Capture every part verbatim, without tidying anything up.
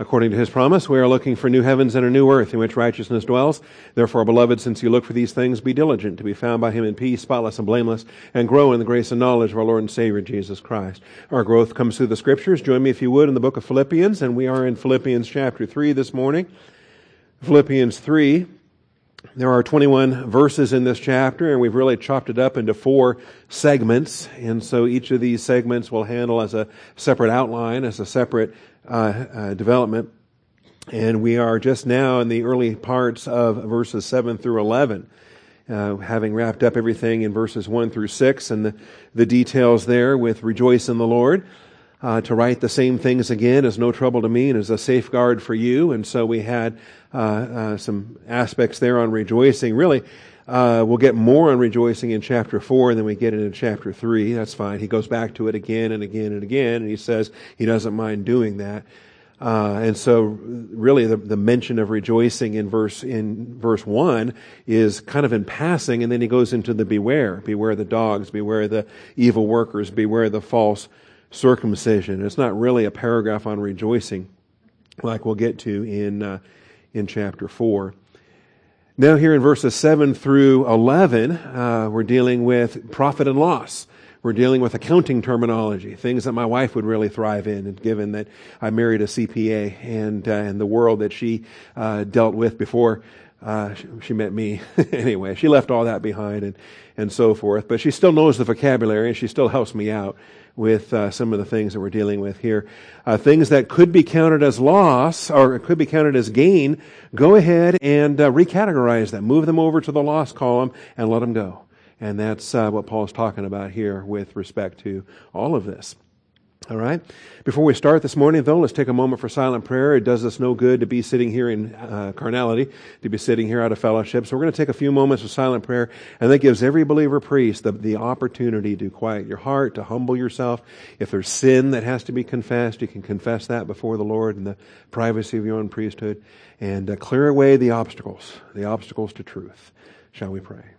According to his promise, we are looking for new heavens and a new earth in which righteousness dwells. Therefore, beloved, since you look for these things, be diligent to be found by him in peace, spotless and blameless, and grow in the grace and knowledge of our Lord and Savior, Jesus Christ. Our growth comes through the Scriptures. Join me, if you would, in the book of Philippians, and we are in Philippians chapter three this morning. Philippians three. There are twenty-one verses in this chapter, and we've really chopped it up into four segments, and so each of these segments will handle as a separate outline, as a separate Uh, uh, development, and we are just now in the early parts of verses seven through eleven, uh, having wrapped up everything in verses one through six and the, the details there with rejoice in the Lord. Uh, to write the same things again is no trouble to me and is a safeguard for you, and so we had uh, uh, some aspects there on rejoicing. Really, Uh, we'll get more on rejoicing in chapter four than we get into chapter three. That's fine. He goes back to it again and again and again, and he says he doesn't mind doing that. Uh, and so really the, the mention of rejoicing in verse, in verse one is kind of in passing, and then he goes into the beware. Beware the dogs, beware the evil workers, beware the false circumcision. It's not really a paragraph on rejoicing like we'll get to in, uh, in chapter four. Now here in verses seven through eleven, uh, we're dealing with profit and loss. We're dealing with accounting terminology, things that my wife would really thrive in, and given that I married a C P A and uh, and the world that she uh, dealt with before uh, she, she met me. Anyway, she left all that behind and, and so forth, but she still knows the vocabulary and she still helps me out with uh, some of the things that we're dealing with here. Uh, things that could be counted as loss or could be counted as gain, go ahead and uh, recategorize them. Move them over to the loss column and let them go. And that's uh, what Paul's talking about here with respect to all of this. All right? Before we start this morning, though, let's take a moment for silent prayer. It does us no good to be sitting here in uh, carnality, to be sitting here out of fellowship. So we're going to take a few moments of silent prayer, and that gives every believer priest the, the opportunity to quiet your heart, to humble yourself. If there's sin that has to be confessed, you can confess that before the Lord in the privacy of your own priesthood, and uh, clear away the obstacles, the obstacles to truth. Shall we pray?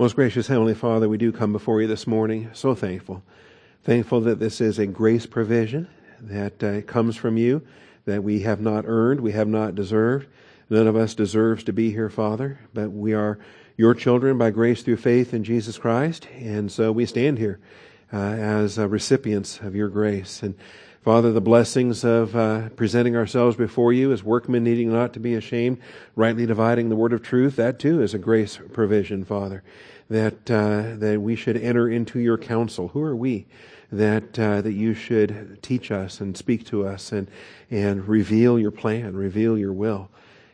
Most gracious Heavenly Father, we do come before you this morning so thankful. Thankful that this is a grace provision that uh, comes from you, that we have not earned, we have not deserved. None of us deserves to be here, Father, but we are your children by grace through faith in Jesus Christ, and so we stand here uh, as uh, recipients of your grace. And Father, the blessings of uh, presenting ourselves before you as workmen needing not to be ashamed, rightly dividing the word of truth, that too is a grace provision, Father, that uh, that we should enter into your counsel. Who are we? That uh, that you should teach us and speak to us and and reveal your plan, reveal your will.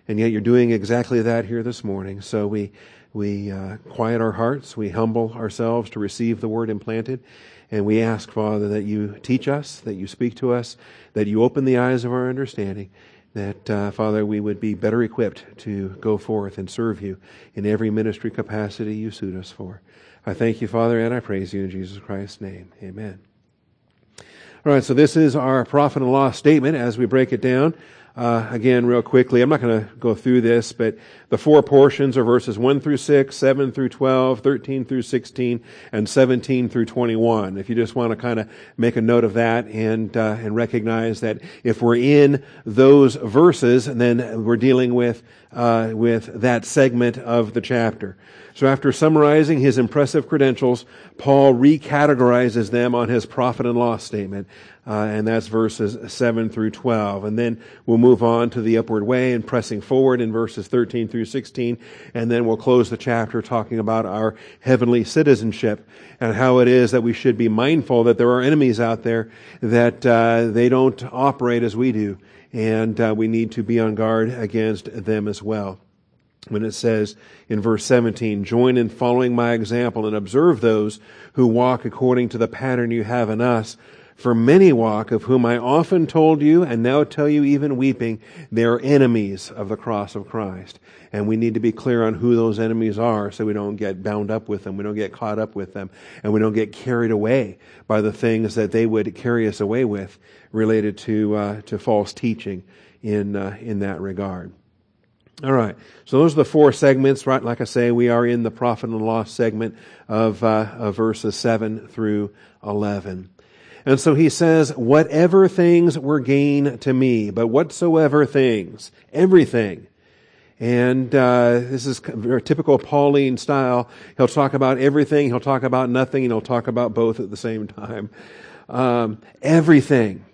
And yet you're doing exactly that here this morning. So we, we uh, quiet our hearts, we humble ourselves to receive the word implanted. And we ask, Father, that you teach us, that you speak to us, that you open the eyes of our understanding, that, uh, Father, we would be better equipped to go forth and serve you in every ministry capacity you suit us for. I thank you, Father, and I praise you in Jesus Christ's name. Amen. All right, so this is our profit and loss statement as we break it down. Uh, again, real quickly, I'm not going to go through this, but the four portions are verses one through six, seven through twelve, thirteen through sixteen, and seventeen through twenty-one. If you just want to kind of make a note of that and uh, and recognize that if we're in those verses, then we're dealing with uh, with that segment of the chapter. So after summarizing his impressive credentials, Paul recategorizes them on his profit and loss statement. Uh, and that's verses seven through twelve. And then we'll move on to the upward way and pressing forward in verses thirteen through sixteen. And then we'll close the chapter talking about our heavenly citizenship and how it is that we should be mindful that there are enemies out there, that uh, they don't operate as we do. And uh, we need to be on guard against them as well. When it says in verse seventeen, join in following my example and observe those who walk according to the pattern you have in us. For many walk, of whom I often told you, and now tell you even weeping, they are enemies of the cross of Christ. And we need to be clear on who those enemies are so we don't get bound up with them, we don't get caught up with them, and we don't get carried away by the things that they would carry us away with related to uh, to false teaching in uh, in that regard. All right, so those are the four segments, right? Like I say, we are in the profit and loss segment of, uh, of verses seven through eleven. And so he says, whatever things were gain to me, but whatsoever things, everything. And uh, this is a typical Pauline style. He'll talk about everything, he'll talk about nothing, and he'll talk about both at the same time. Um, everything.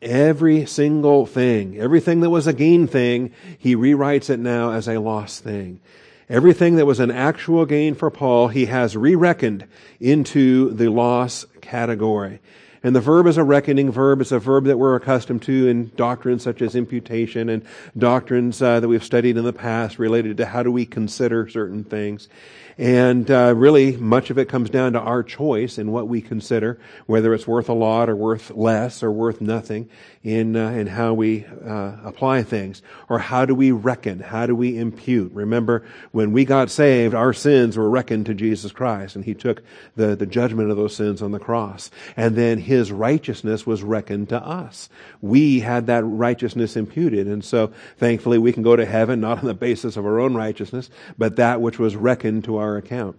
Every single thing, everything that was a gain thing, he rewrites it now as a loss thing. Everything that was an actual gain for Paul, he has re-reckoned into the loss category. And the verb is a reckoning verb. It's a verb that we're accustomed to in doctrines such as imputation and doctrines uh, that we've studied in the past related to how do we consider certain things. And uh, really, much of it comes down to our choice in what we consider, whether it's worth a lot or worth less or worth nothing in uh, in how we uh, apply things. Or how do we reckon? How do we impute? Remember, when we got saved, our sins were reckoned to Jesus Christ, and He took the, the judgment of those sins on the cross. And then His His righteousness was reckoned to us. We had that righteousness imputed, and so thankfully we can go to heaven not on the basis of our own righteousness, but that which was reckoned to our account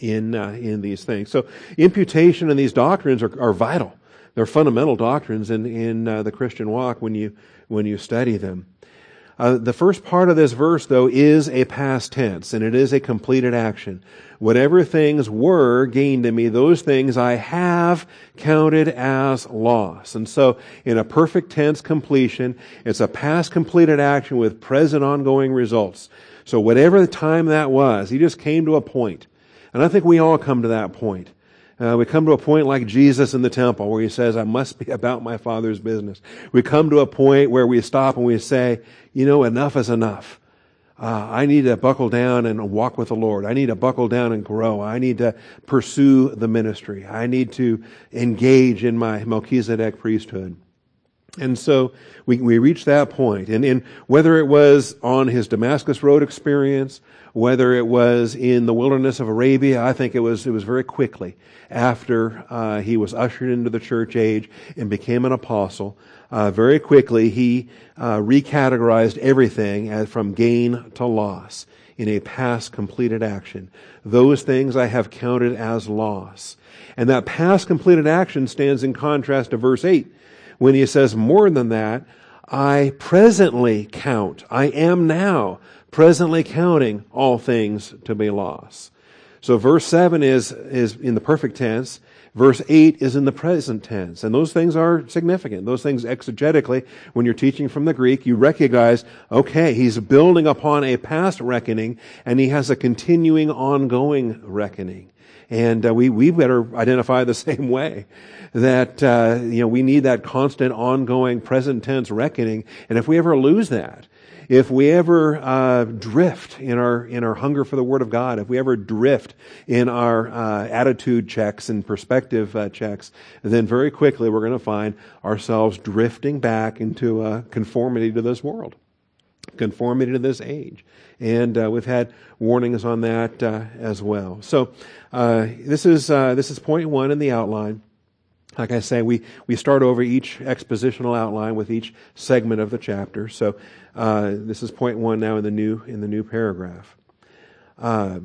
in uh, in these things. So imputation and these doctrines are, are vital. They're fundamental doctrines in in uh, the Christian walk when you when you study them. Uh, the first part of this verse, though, is a past tense, and it is a completed action. Whatever things were gained to me, those things I have counted as loss. And so, in a perfect tense completion, it's a past completed action with present ongoing results. So whatever the time that was, he just came to a point. And I think we all come to that point. Uh, we come to a point like Jesus in the temple where he says, I must be about my Father's business. We come to a point where we stop and we say, you know, enough is enough. Uh, I need to buckle down and walk with the Lord. I need to buckle down and grow. I need to pursue the ministry. I need to engage in my Melchizedek priesthood. And so we, we reach that point. And in whether it was on his Damascus Road experience, whether it was in the wilderness of Arabia, I think it was it was very quickly after uh, he was ushered into the church age and became an apostle. Uh, very quickly he uh, recategorized everything as from gain to loss in a past completed action. Those things I have counted as loss. And that past completed action stands in contrast to verse eight. When he says more than that, I presently count, I am now presently counting all things to be loss. So verse seven is, is in the perfect tense. Verse eight is in the present tense. And those things are significant. Those things exegetically, when you're teaching from the Greek, you recognize, okay, he's building upon a past reckoning and he has a continuing, ongoing reckoning. And uh, we, we better identify the same way that, uh, you know, we need that constant, ongoing, present tense reckoning. And if we ever lose that, if we ever uh, drift in our in our hunger for the Word of God, if we ever drift in our uh, attitude checks and perspective uh, checks, then very quickly we're going to find ourselves drifting back into uh, conformity to this world, conformity to this age. And uh, we've had warnings on that uh, as well. So uh, this is uh, this is point one in the outline. Like I say, we, we start over each expositional outline with each segment of the chapter. So uh, this is point one now in the new in the new paragraph. Uh,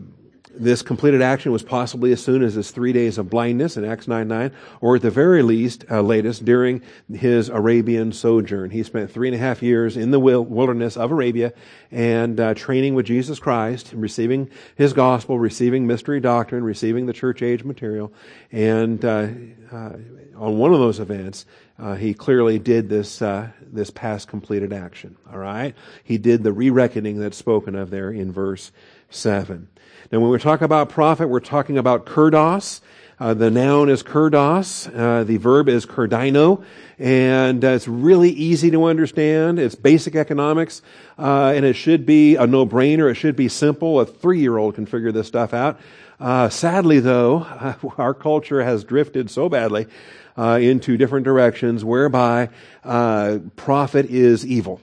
this completed action was possibly as soon as his three days of blindness in Acts nine nine, or at the very least, uh, latest, during his Arabian sojourn. He spent three and a half years in the wilderness of Arabia and uh, training with Jesus Christ, receiving his gospel, receiving mystery doctrine, receiving the church age material, and uh, uh, on one of those events, uh, he clearly did this uh, this past completed action. All right, he did the re-reckoning that's spoken of there in verse seven. Now, when we talk about profit, we're talking about kerdos. Uh, the noun is kerdos. Uh, the verb is kerdainō. And uh, it's really easy to understand. It's basic economics. Uh, and it should be a no-brainer. It should be simple. A three-year-old can figure this stuff out. Uh, sadly, though, uh, our culture has drifted so badly uh, into different directions whereby uh, profit is evil.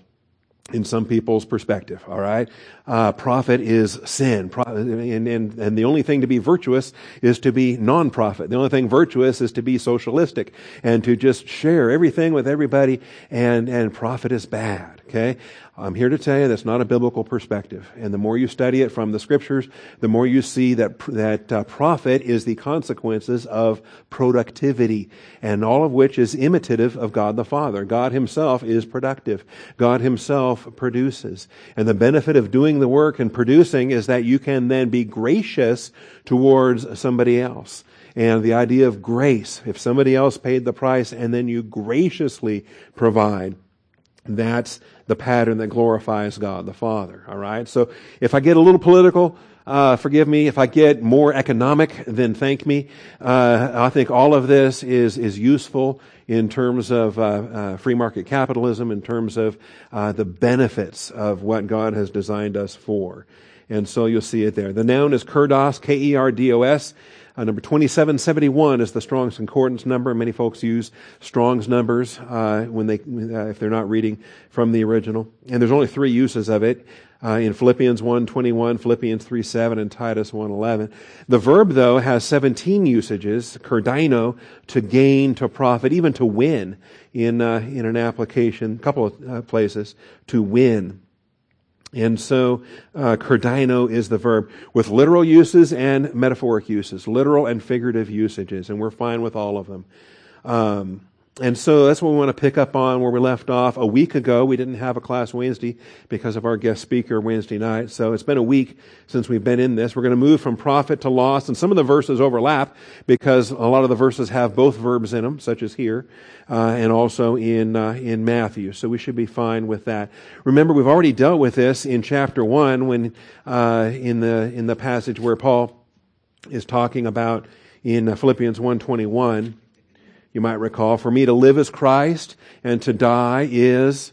In some people's perspective, all right, uh, profit is sin, Pro- and and and the only thing to be virtuous is to be non-profit. The only thing virtuous is to be socialistic and to just share everything with everybody. And and profit is bad. Okay, I'm here to tell you that's not a biblical perspective. And the more you study it from the Scriptures, the more you see that that uh, profit is the consequences of productivity, and all of which is imitative of God the Father. God Himself is productive. God Himself produces. And the benefit of doing the work and producing is that you can then be gracious towards somebody else. And the idea of grace, if somebody else paid the price and then you graciously provide, that's the pattern that glorifies God the Father. All right? So if I get a little political, Uh, forgive me. If I get more economic, then thank me. Uh, I think all of this is, is useful in terms of, uh, uh, free market capitalism, in terms of, uh, the benefits of what God has designed us for. And so you'll see it there. The noun is kerdos, K E R D O S. Uh, number twenty-seven seventy-one is the Strong's concordance number. Many folks use Strong's numbers, uh, when they, uh, if they're not reading from the original. And there's only three uses of it. Uh, in Philippians one twenty-one, Philippians three seven, and Titus one eleven. The verb, though, has seventeen usages, kerdainō, to gain, to profit, even to win in uh, in an application, a couple of uh, places, to win. And so uh, kerdainō is the verb with literal uses and metaphoric uses, literal and figurative usages, and we're fine with all of them. Um And so that's what we want to pick up on where we left off a week ago. We didn't have a class Wednesday because of our guest speaker Wednesday night. So it's been a week since we've been in this. We're going to move from profit to loss. And some of the verses overlap because a lot of the verses have both verbs in them, such as here, uh, and also in, uh, in Matthew. So we should be fine with that. Remember, we've already dealt with this in chapter one when, uh, in the, in the passage where Paul is talking about in Philippians one twenty-one. You might recall, for me to live is Christ and to die is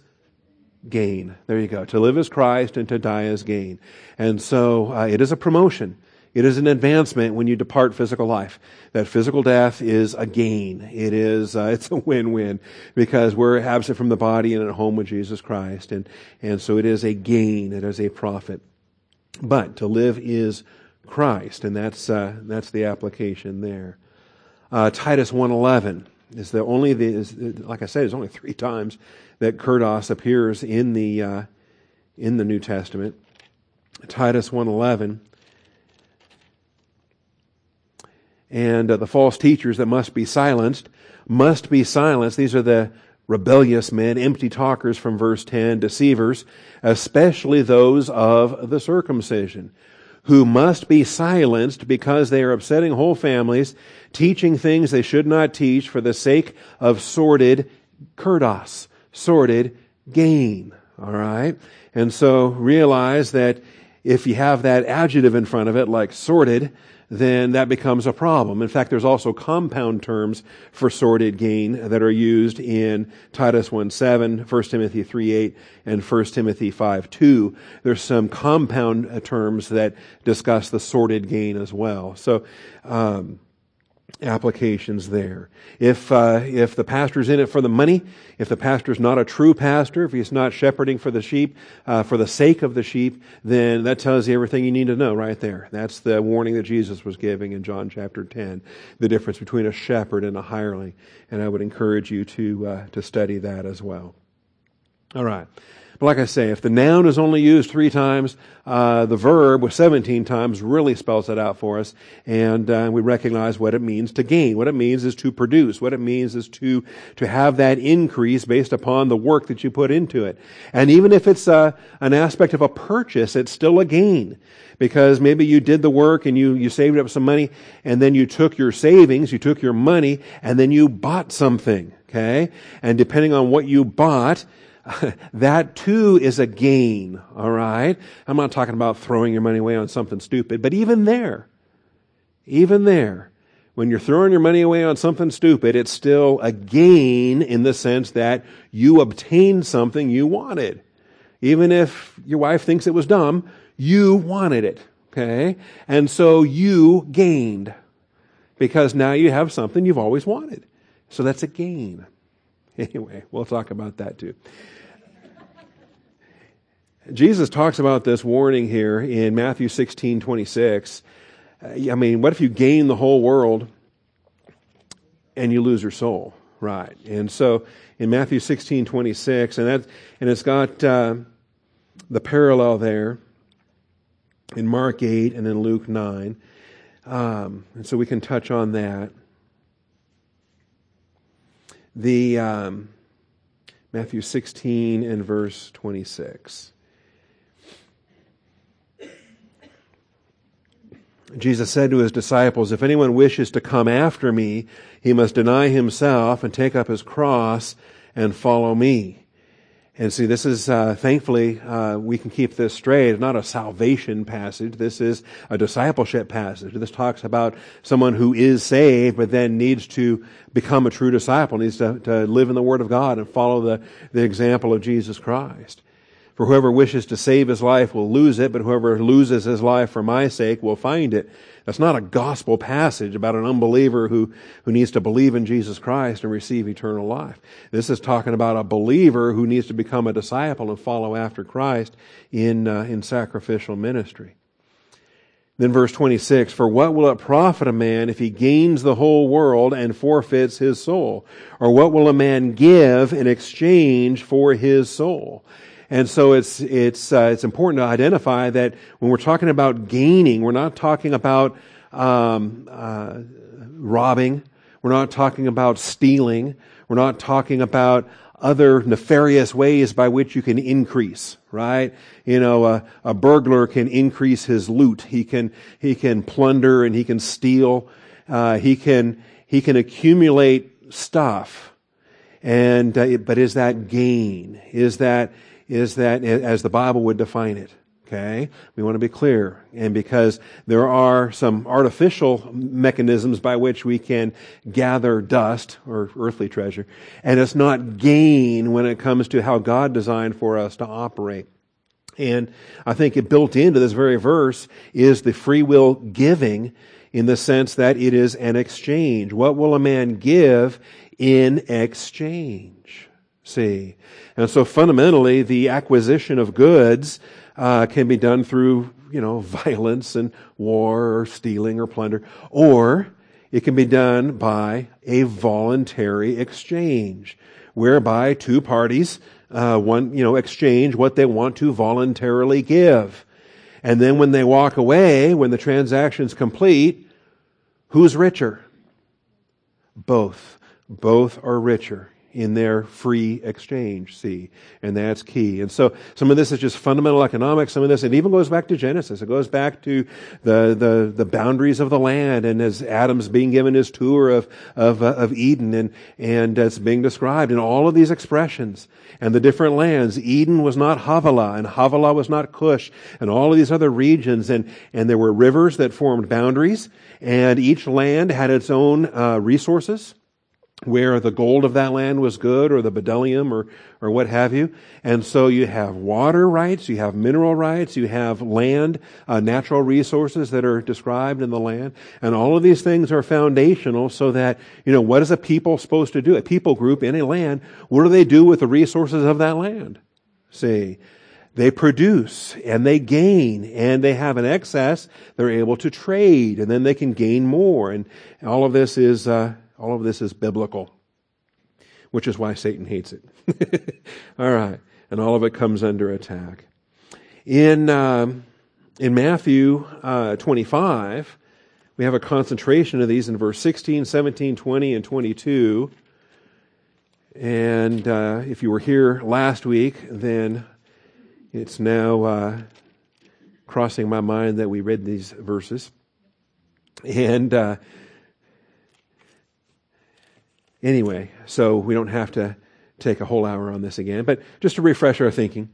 gain. There you go. To live is Christ and to die is gain. And so uh, it is a promotion. It is an advancement when you depart physical life. That physical death is a gain. It is uh, it's a win-win because we're absent from the body and at home with Jesus Christ. And, and so it is a gain. It is a profit. But to live is Christ. And that's uh, that's the application there. Uh, Titus one eleven. Is the only the is, like I said, there's only three times that kerdos appears in the uh, in the New Testament. Titus one eleven, and uh, the false teachers that must be silenced must be silenced. These are the rebellious men, empty talkers from verse ten, deceivers, especially those of the circumcision, who must be silenced because they are upsetting whole families, teaching things they should not teach for the sake of sordid kerdos, sordid gain. All right? And so realize that if you have that adjective in front of it, like sordid, then that becomes a problem. In fact, there's also compound terms for sordid gain that are used in Titus one seven, First Timothy three eight, and First Timothy five two. There's some compound terms that discuss the sordid gain as well. So, um, applications there. If uh, if the pastor's in it for the money, if the pastor's not a true pastor, if he's not shepherding for the sheep, uh, for the sake of the sheep, then that tells you everything you need to know right there. That's the warning that Jesus was giving in John chapter ten, the difference between a shepherd and a hireling. And I would encourage you to uh, to study that as well. All right. But like I say, if the noun is only used three times, uh, the verb with seventeen times really spells it out for us. And uh, we recognize what it means to gain. What it means is to produce. What it means is to to have that increase based upon the work that you put into it. And even if it's uh, an aspect of a purchase, it's still a gain. Because maybe you did the work and you, you saved up some money, and then you took your savings, you took your money, and then you bought something. Okay? And depending on what you bought, that too is a gain, all right? I'm not talking about throwing your money away on something stupid, but even there, even there, When you're throwing your money away on something stupid, it's still a gain in the sense that you obtained something you wanted. Even if your wife thinks it was dumb, you wanted it, okay? And so you gained because now you have something you've always wanted. So that's a gain. Anyway, we'll talk about that too. Jesus talks about this warning here in Matthew sixteen twenty-six. I mean, what if you gain the whole world and you lose your soul? Right. And so in Matthew sixteen twenty-six, and that, and it's got uh, the parallel there in Mark eight and in Luke nine. Um, and so we can touch on that. The um, Matthew sixteen and verse twenty-six. Jesus said to his disciples, "If anyone wishes to come after me, he must deny himself and take up his cross and follow me." And see, this is, uh, thankfully, uh, we can keep this straight. It's not a salvation passage. This is a discipleship passage. This talks about someone who is saved, but then needs to become a true disciple, needs to, to live in the Word of God and follow the, the example of Jesus Christ. "For whoever wishes to save his life will lose it, but whoever loses his life for my sake will find it." That's not a gospel passage about an unbeliever who, who needs to believe in Jesus Christ and receive eternal life. This is talking about a believer who needs to become a disciple and follow after Christ in, uh, in sacrificial ministry. Then verse twenty-six, "For what will it profit a man if he gains the whole world and forfeits his soul? Or what will a man give in exchange for his soul?" And so it's it's uh, it's important to identify that when we're talking about gaining, we're not talking about um, uh, robbing. We're not talking about stealing. We're not talking about other nefarious ways by which you can increase, right? You know, a, a burglar can increase his loot. He can he can plunder and he can steal. Uh, he can he can accumulate stuff. And uh, but is that gain? Is that Is that as the Bible would define it? Okay, we want to be clear, and because there are some artificial mechanisms by which we can gather dust or earthly treasure, and it's not gain when it comes to how God designed for us to operate. And I think it built into this very verse is the free will giving, in the sense that it is an exchange. What will a man give in exchange? See, and so fundamentally, the acquisition of goods uh, can be done through, you know, violence and war or stealing or plunder, or it can be done by a voluntary exchange, whereby two parties, uh, one, you know, exchange what they want to voluntarily give, and then when they walk away, when the transaction's complete, who's richer? Both. Both are richer in their free exchange, see, and that's key. And so some of this is just fundamental economics, some of this, it even goes back to Genesis, it goes back to the the, the boundaries of the land, and as Adam's being given his tour of of, uh, of Eden, and, and it's being described in all of these expressions, and the different lands. Eden was not Havilah, and Havilah was not Cush, and all of these other regions, and, and there were rivers that formed boundaries, and each land had its own uh, resources, where the gold of that land was good, or the bdellium, or or what have you. And so you have water rights, you have mineral rights, you have land, uh, natural resources that are described in the land. And all of these things are foundational so that, you know, what is a people supposed to do? A people group in a land, what do they do with the resources of that land? See, they produce and they gain, and they have an excess, they're able to trade, and then they can gain more. And all of this is... Uh, All of this is biblical, which is why Satan hates it. All right. And all of it comes under attack. In um, in Matthew uh, twenty-five, we have a concentration of these in verse sixteen, seventeen, twenty, and twenty-two. And uh, if you were here last week, then it's now uh, crossing my mind that we read these verses. And... Uh, Anyway, so we don't have to take a whole hour on this again, but just to refresh our thinking,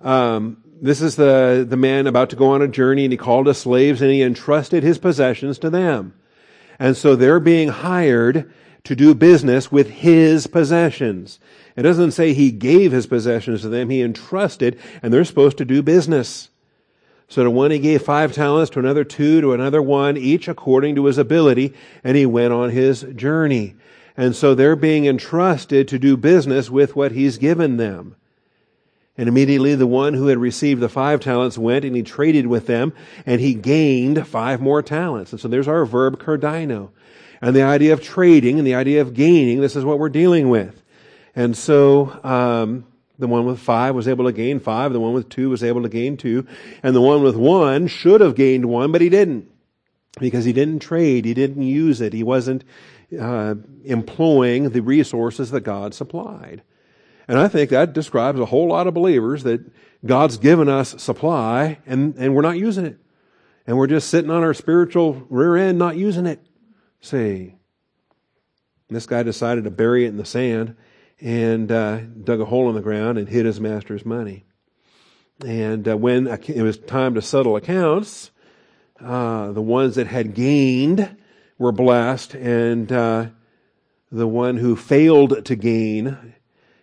um, this is the, the man about to go on a journey, and he called us slaves, and he entrusted his possessions to them. And so they're being hired to do business with his possessions. It doesn't say he gave his possessions to them. He entrusted, and they're supposed to do business. So to one he gave five talents, to another two, to another one, each according to his ability, and he went on his journey. And so they're being entrusted to do business with what he's given them. And immediately the one who had received the five talents went and he traded with them, and he gained five more talents. And so there's our verb kerdainō. And the idea of trading and the idea of gaining, this is what we're dealing with. And so um, the one with five was able to gain five, the one with two was able to gain two, and the one with one should have gained one, but he didn't. Because he didn't trade, he didn't use it, he wasn't Uh, employing the resources that God supplied. And I think that describes a whole lot of believers, that God's given us supply and, and we're not using it. And we're just sitting on our spiritual rear end not using it. See, this guy decided to bury it in the sand and uh, dug a hole in the ground and hid his master's money. And uh, when it was time to settle accounts, uh, the ones that had gained were blessed, and uh, the one who failed to gain,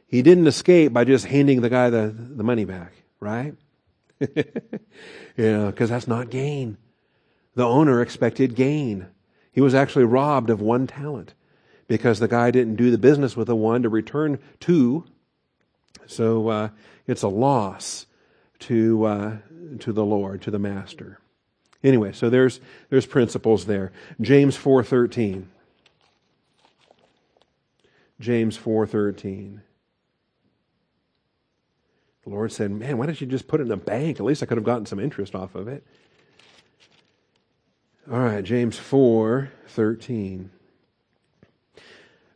he didn't escape by just handing the guy the, the money back, right? Yeah, because that's not gain. The owner expected gain. He was actually robbed of one talent because the guy didn't do the business with the one to return two. So uh, it's a loss to uh, to the Lord, to the master. Anyway, so there's there's principles there. James four thirteen. James four thirteen. The Lord said, man, why don't you just put it in a bank? At least I could have gotten some interest off of it. All right, James four thirteen.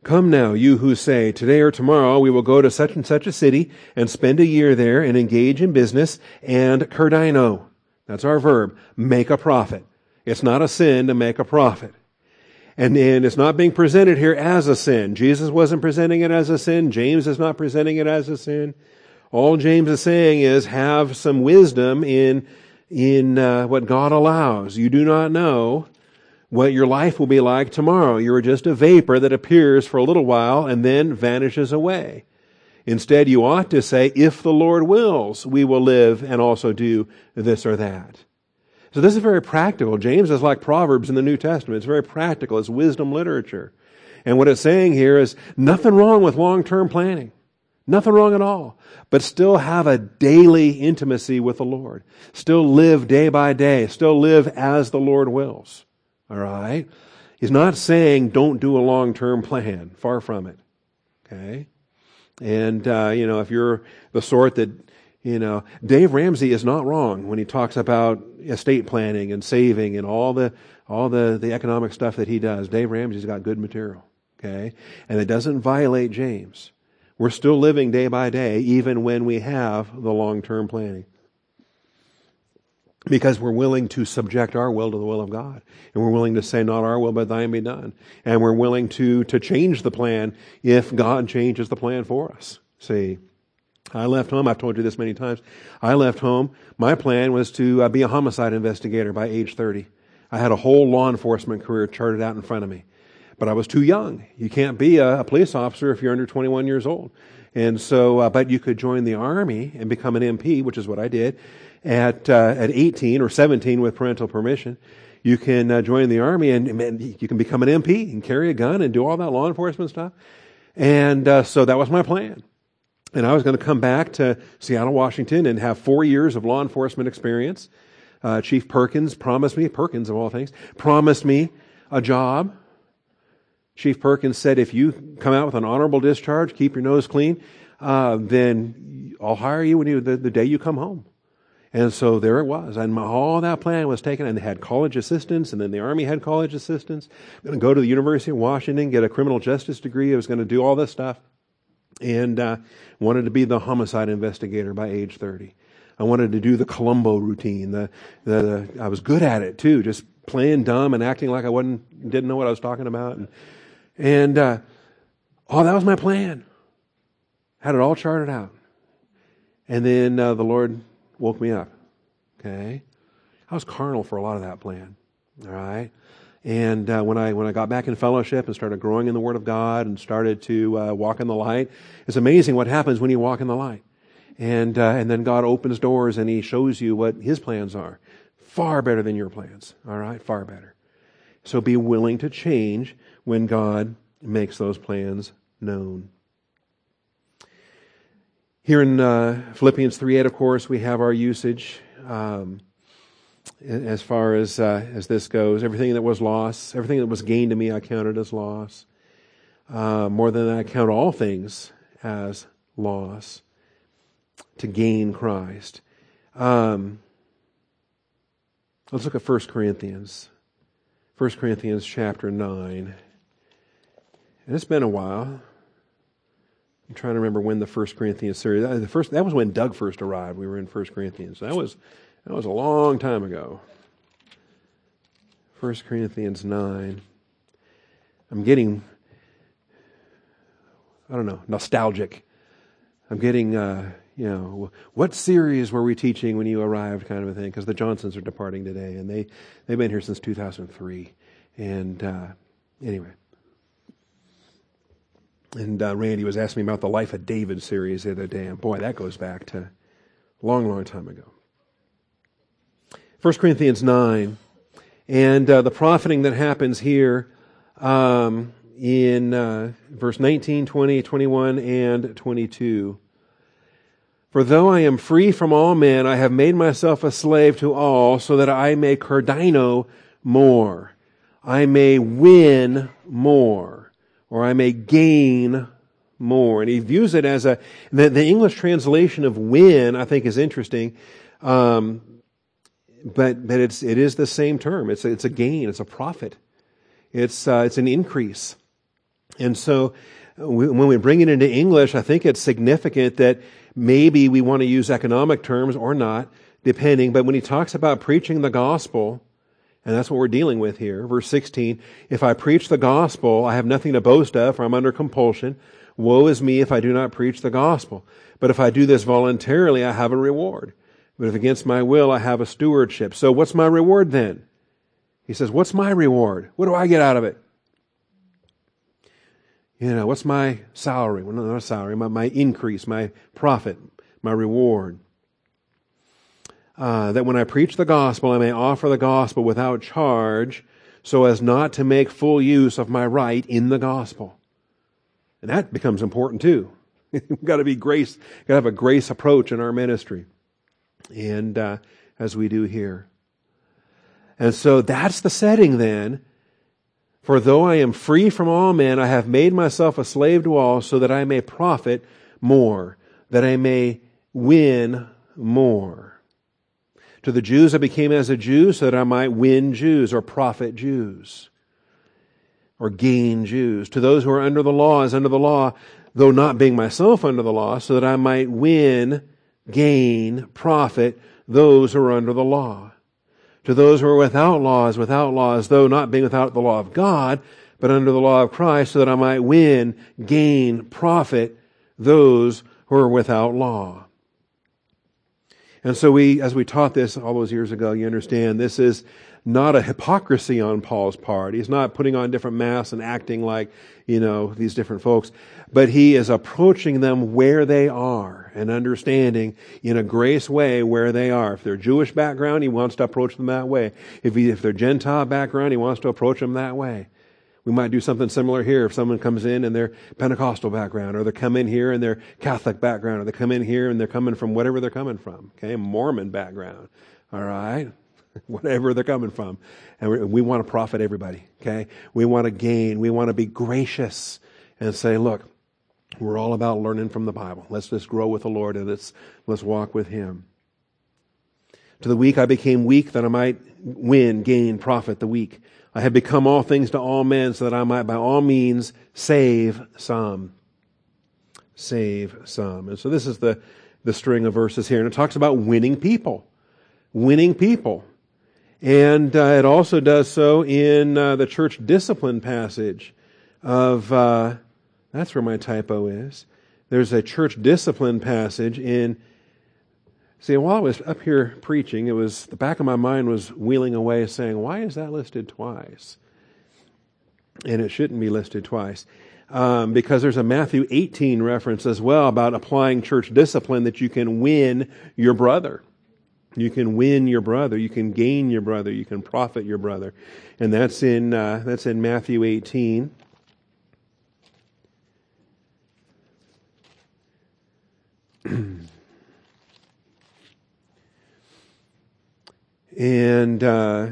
Come now, you who say, today or tomorrow we will go to such and such a city and spend a year there and engage in business and kerdainō. That's our verb, make a profit. It's not a sin to make a profit. And, and it's not being presented here as a sin. Jesus wasn't presenting it as a sin. James is not presenting it as a sin. All James is saying is have some wisdom in, in uh, what God allows. You do not know what your life will be like tomorrow. You are just a vapor that appears for a little while and then vanishes away. Instead, you ought to say, if the Lord wills, we will live and also do this or that. So this is very practical. James is like Proverbs in the New Testament. It's very practical. It's wisdom literature. And what it's saying here is nothing wrong with long-term planning. Nothing wrong at all. But still have a daily intimacy with the Lord. Still live day by day. Still live as the Lord wills. All right? He's not saying don't do a long-term plan. Far from it. Okay? And, uh, you know, if you're the sort that, you know, Dave Ramsey is not wrong when he talks about estate planning and saving and all the, all the, the economic stuff that he does. Dave Ramsey's got good material, okay? And it doesn't violate James. We're still living day by day, even when we have the long-term planning. Because we're willing to subject our will to the will of God. And we're willing to say, not our will, but thine be done. And we're willing to, to change the plan if God changes the plan for us. See, I left home, I've told you this many times, I left home, my plan was to uh, be a homicide investigator by age thirty. I had a whole law enforcement career charted out in front of me. But I was too young. You can't be a, a police officer if you're under twenty-one years old. And so, uh, but you could join the Army and become an M P, which is what I did. At uh, at eighteen or seventeen with parental permission, you can uh, join the Army and, and you can become an M P and carry a gun and do all that law enforcement stuff. And uh, so that was my plan. And I was going to come back to Seattle, Washington and have four years of law enforcement experience. Uh, Chief Perkins promised me, Perkins of all things, promised me a job. Chief Perkins said, if you come out with an honorable discharge, keep your nose clean, uh, then I'll hire you, when you the, the day you come home. And so there it was. And my, all that plan was taken. And they had college assistants. And then the Army had college assistants. I'm going to go to the University of Washington, get a criminal justice degree. I was going to do all this stuff. And uh, wanted to be the homicide investigator by age thirty. I wanted to do the Columbo routine. The, the, the I was good at it, too. Just playing dumb and acting like I wasn't, didn't know what I was talking about. And, and uh, oh, that was my plan. Had it all charted out. And then uh, the Lord woke me up, okay? I was carnal for a lot of that plan, all right? And uh, when I when I got back in fellowship and started growing in the Word of God and started to uh, walk in the light, it's amazing what happens when you walk in the light. And uh, and then God opens doors and He shows you what His plans are. Far better than your plans, all right? Far better. So be willing to change when God makes those plans known. Here in uh, Philippians three eight, of course, we have our usage um, as far as uh, as this goes. Everything that was lost, everything that was gained to me, I counted as loss. Uh, more than that, I count all things as loss to gain Christ. Um, let's look at First Corinthians. First Corinthians chapter nine. And it's been a while. I'm trying to remember when the First Corinthians series, the first, that was when Doug first arrived. We were in First Corinthians. That was that was a long time ago. First Corinthians nine. I'm getting, I don't know, nostalgic. I'm getting, uh, you know, what series were we teaching when you arrived kind of a thing, because the Johnsons are departing today, and they, they've been here since two thousand three. And uh, anyway. And uh, Randy was asking me about the Life of David series the other day. And boy, that goes back to a long, long time ago. First Corinthians nine. And uh, the profiting that happens here um, in uh, verse nineteen, twenty, twenty-one, and twenty-two. For though I am free from all men, I have made myself a slave to all, so that I may kerdainō more. I may win more. Or I may gain more. And he views it as a, the, the English translation of win, I think, is interesting. Um, but, but it's, it is the same term. It's a, it's a gain. It's a profit. It's, uh, it's an increase. And so we, when we bring it into English, I think it's significant that maybe we want to use economic terms or not, depending. But when he talks about preaching the gospel, and that's what we're dealing with here. Verse sixteen, if I preach the gospel, I have nothing to boast of, for I'm under compulsion. Woe is me if I do not preach the gospel. But if I do this voluntarily, I have a reward. But if against my will, I have a stewardship. So what's my reward then? He says, what's my reward? What do I get out of it? You know, what's my salary? Well, not a salary, my, my increase, my profit, my reward. Uh, that when I preach the gospel, I may offer the gospel without charge, so as not to make full use of my right in the gospel. And that becomes important too. We've got to be grace, got to have a grace approach in our ministry, and uh, as we do here. And so that's the setting then. For though I am free from all men, I have made myself a slave to all, so that I may profit more, that I may win more. To the Jews I became as a Jew, so that I might win Jews, or profit Jews, or gain Jews. To those who are under the law, as under the law, though not being myself under the law, so that I might win, gain, profit those who are under the law. To those who are without law, as without law, as though not being without the law of God, but under the law of Christ, so that I might win, gain, profit those who are without law. And so we, as we taught this all those years ago, you understand this is not a hypocrisy on Paul's part. He's not putting on different masks and acting like, you know, these different folks. But he is approaching them where they are and understanding in a grace way where they are. If they're Jewish background, he wants to approach them that way. If, he, if they're Gentile background, he wants to approach them that way. We might do something similar here if someone comes in and they're Pentecostal background, or they come in here and they're Catholic background, or they come in here and they're coming from whatever they're coming from, okay, Mormon background, all right, whatever they're coming from. And we, we want to profit everybody, okay? We want to gain. We want to be gracious and say, look, we're all about learning from the Bible. Let's just grow with the Lord, and let's let's walk with Him. To the weak I became weak, that I might win, gain, profit the weak. I have become all things to all men, so that I might by all means save some. Save some. And so this is the, the string of verses here. And it talks about winning people. Winning people. And uh, it also does so in uh, the church discipline passage of, uh, that's where my typo is. There's a church discipline passage in, see, while I was up here preaching, it was the back of my mind was wheeling away saying, why is that listed twice? and it shouldn't be listed twice. Um, because there's a Matthew eighteen reference as well about applying church discipline that you can win your brother. You can win your brother. You can gain your brother. You can profit your brother. And that's in uh, that's in Matthew eighteen. And uh,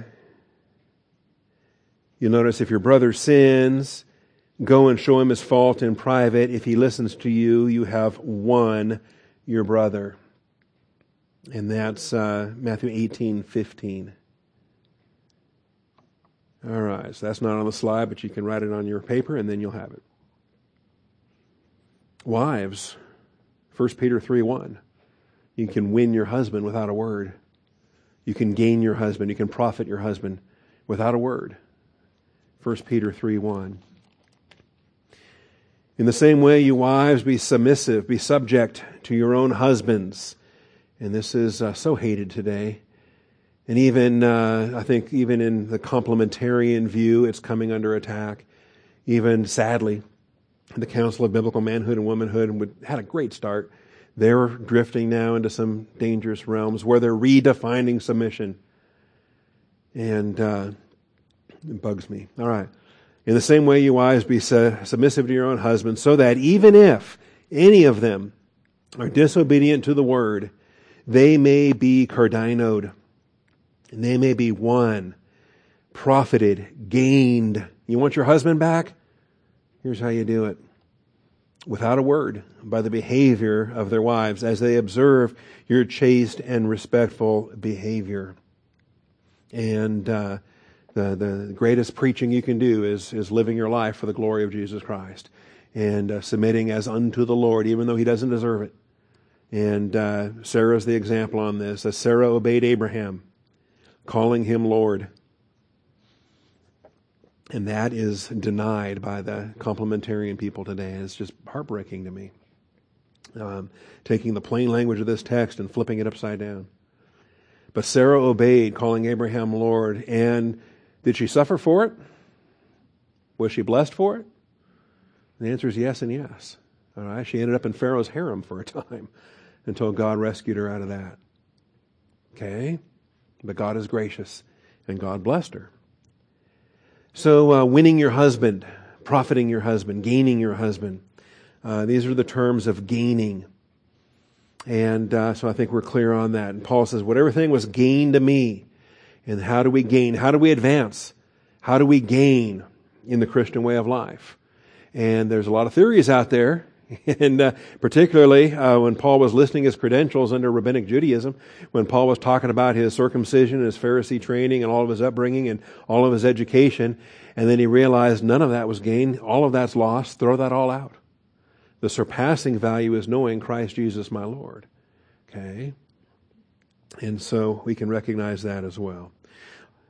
you'll notice, if your brother sins, go and show him his fault in private. If he listens to you, you have won your brother. And that's uh, Matthew eighteen fifteen. All right, so that's not on the slide, but you can write it on your paper, and then you'll have it. Wives, First Peter three one. You can win your husband without a word. You can gain your husband. You can profit your husband without a word. First Peter three one. In the same way, you wives, be submissive, be subject to your own husbands. And this is uh, so hated today. And even, uh, I think, even in the complementarian view, it's coming under attack. Even, sadly, the Council of Biblical Manhood and Womanhood would, had a great start. They're drifting now into some dangerous realms where they're redefining submission. And uh, it bugs me. All right. In the same way, you wives, be su- submissive to your own husbands, so that even if any of them are disobedient to the word, they may be kerdainō'd, and they may be won, profited, gained. You want your husband back? Here's how you do it. Without a word, by the behavior of their wives, as they observe your chaste and respectful behavior. And uh, the the greatest preaching you can do is is living your life for the glory of Jesus Christ, and uh, submitting as unto the Lord, even though He doesn't deserve it. And uh, Sarah's the example on this. As Sarah obeyed Abraham, calling him Lord. And that is denied by the complementarian people today. And it's just heartbreaking to me. Um, taking the plain language of this text and flipping it upside down. But Sarah obeyed, calling Abraham Lord. And did she suffer for it? Was she blessed for it? The answer is yes and yes. All right, she ended up in Pharaoh's harem for a time until God rescued her out of that. Okay? But God is gracious, and God blessed her. So uh, winning your husband, profiting your husband, gaining your husband. Uh, these are the terms of gaining. And uh, so I think we're clear on that. And Paul says, whatever thing was gained to me. And how do we gain? How do we advance? How do we gain in the Christian way of life? And there's a lot of theories out there. And uh, particularly uh, when Paul was listing his credentials under Rabbinic Judaism, when Paul was talking about his circumcision, his Pharisee training, and all of his upbringing, and all of his education, and then he realized none of that was gain, all of that's lost, throw that all out. The surpassing value is knowing Christ Jesus my Lord. Okay? And so we can recognize that as well.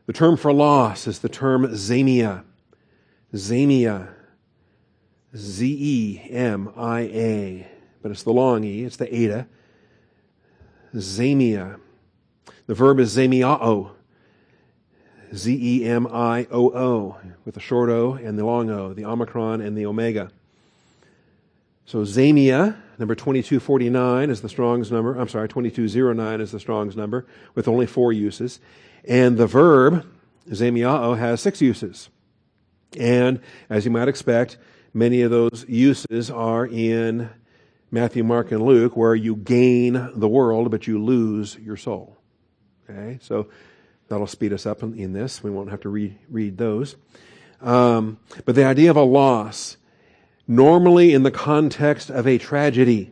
The term for loss is the term zēmia. Zēmia. Z E M I A. But it's the long E. It's the eta. Zēmia. The verb is zēmioō. Z E M I O O. With the short O and the long O. The omicron and the omega. So zēmia, number twenty-two forty-nine is the Strong's number. I'm sorry, twenty-two oh nine is the Strong's number. With only four uses. And the verb, zēmioō, has six uses. And as you might expect, many of those uses are in Matthew, Mark, and Luke, where you gain the world, but you lose your soul. Okay, so that'll speed us up in this. We won't have to re- read those. Um, but the idea of a loss, normally in the context of a tragedy,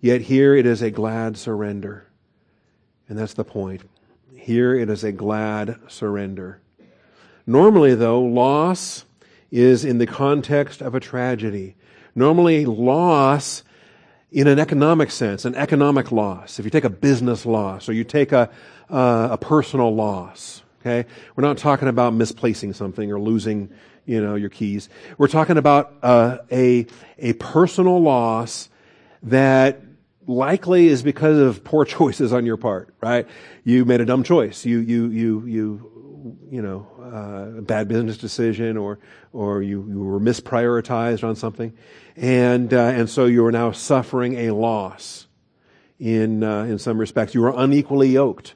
yet here it is a glad surrender. And that's the point. Here it is a glad surrender. Normally, though, loss is in the context of a tragedy. Normally, loss in an economic sense, an economic loss. If you take a business loss or you take a uh, a personal loss, okay, we're not talking about misplacing something or losing, you know, your keys. We're talking about uh, a a personal loss that likely is because of poor choices on your part. Right? You made a dumb choice. You you you you. you know, uh, a bad business decision, or or you, you were misprioritized on something, and uh, and so you are now suffering a loss. In uh, in some respects, you were unequally yoked.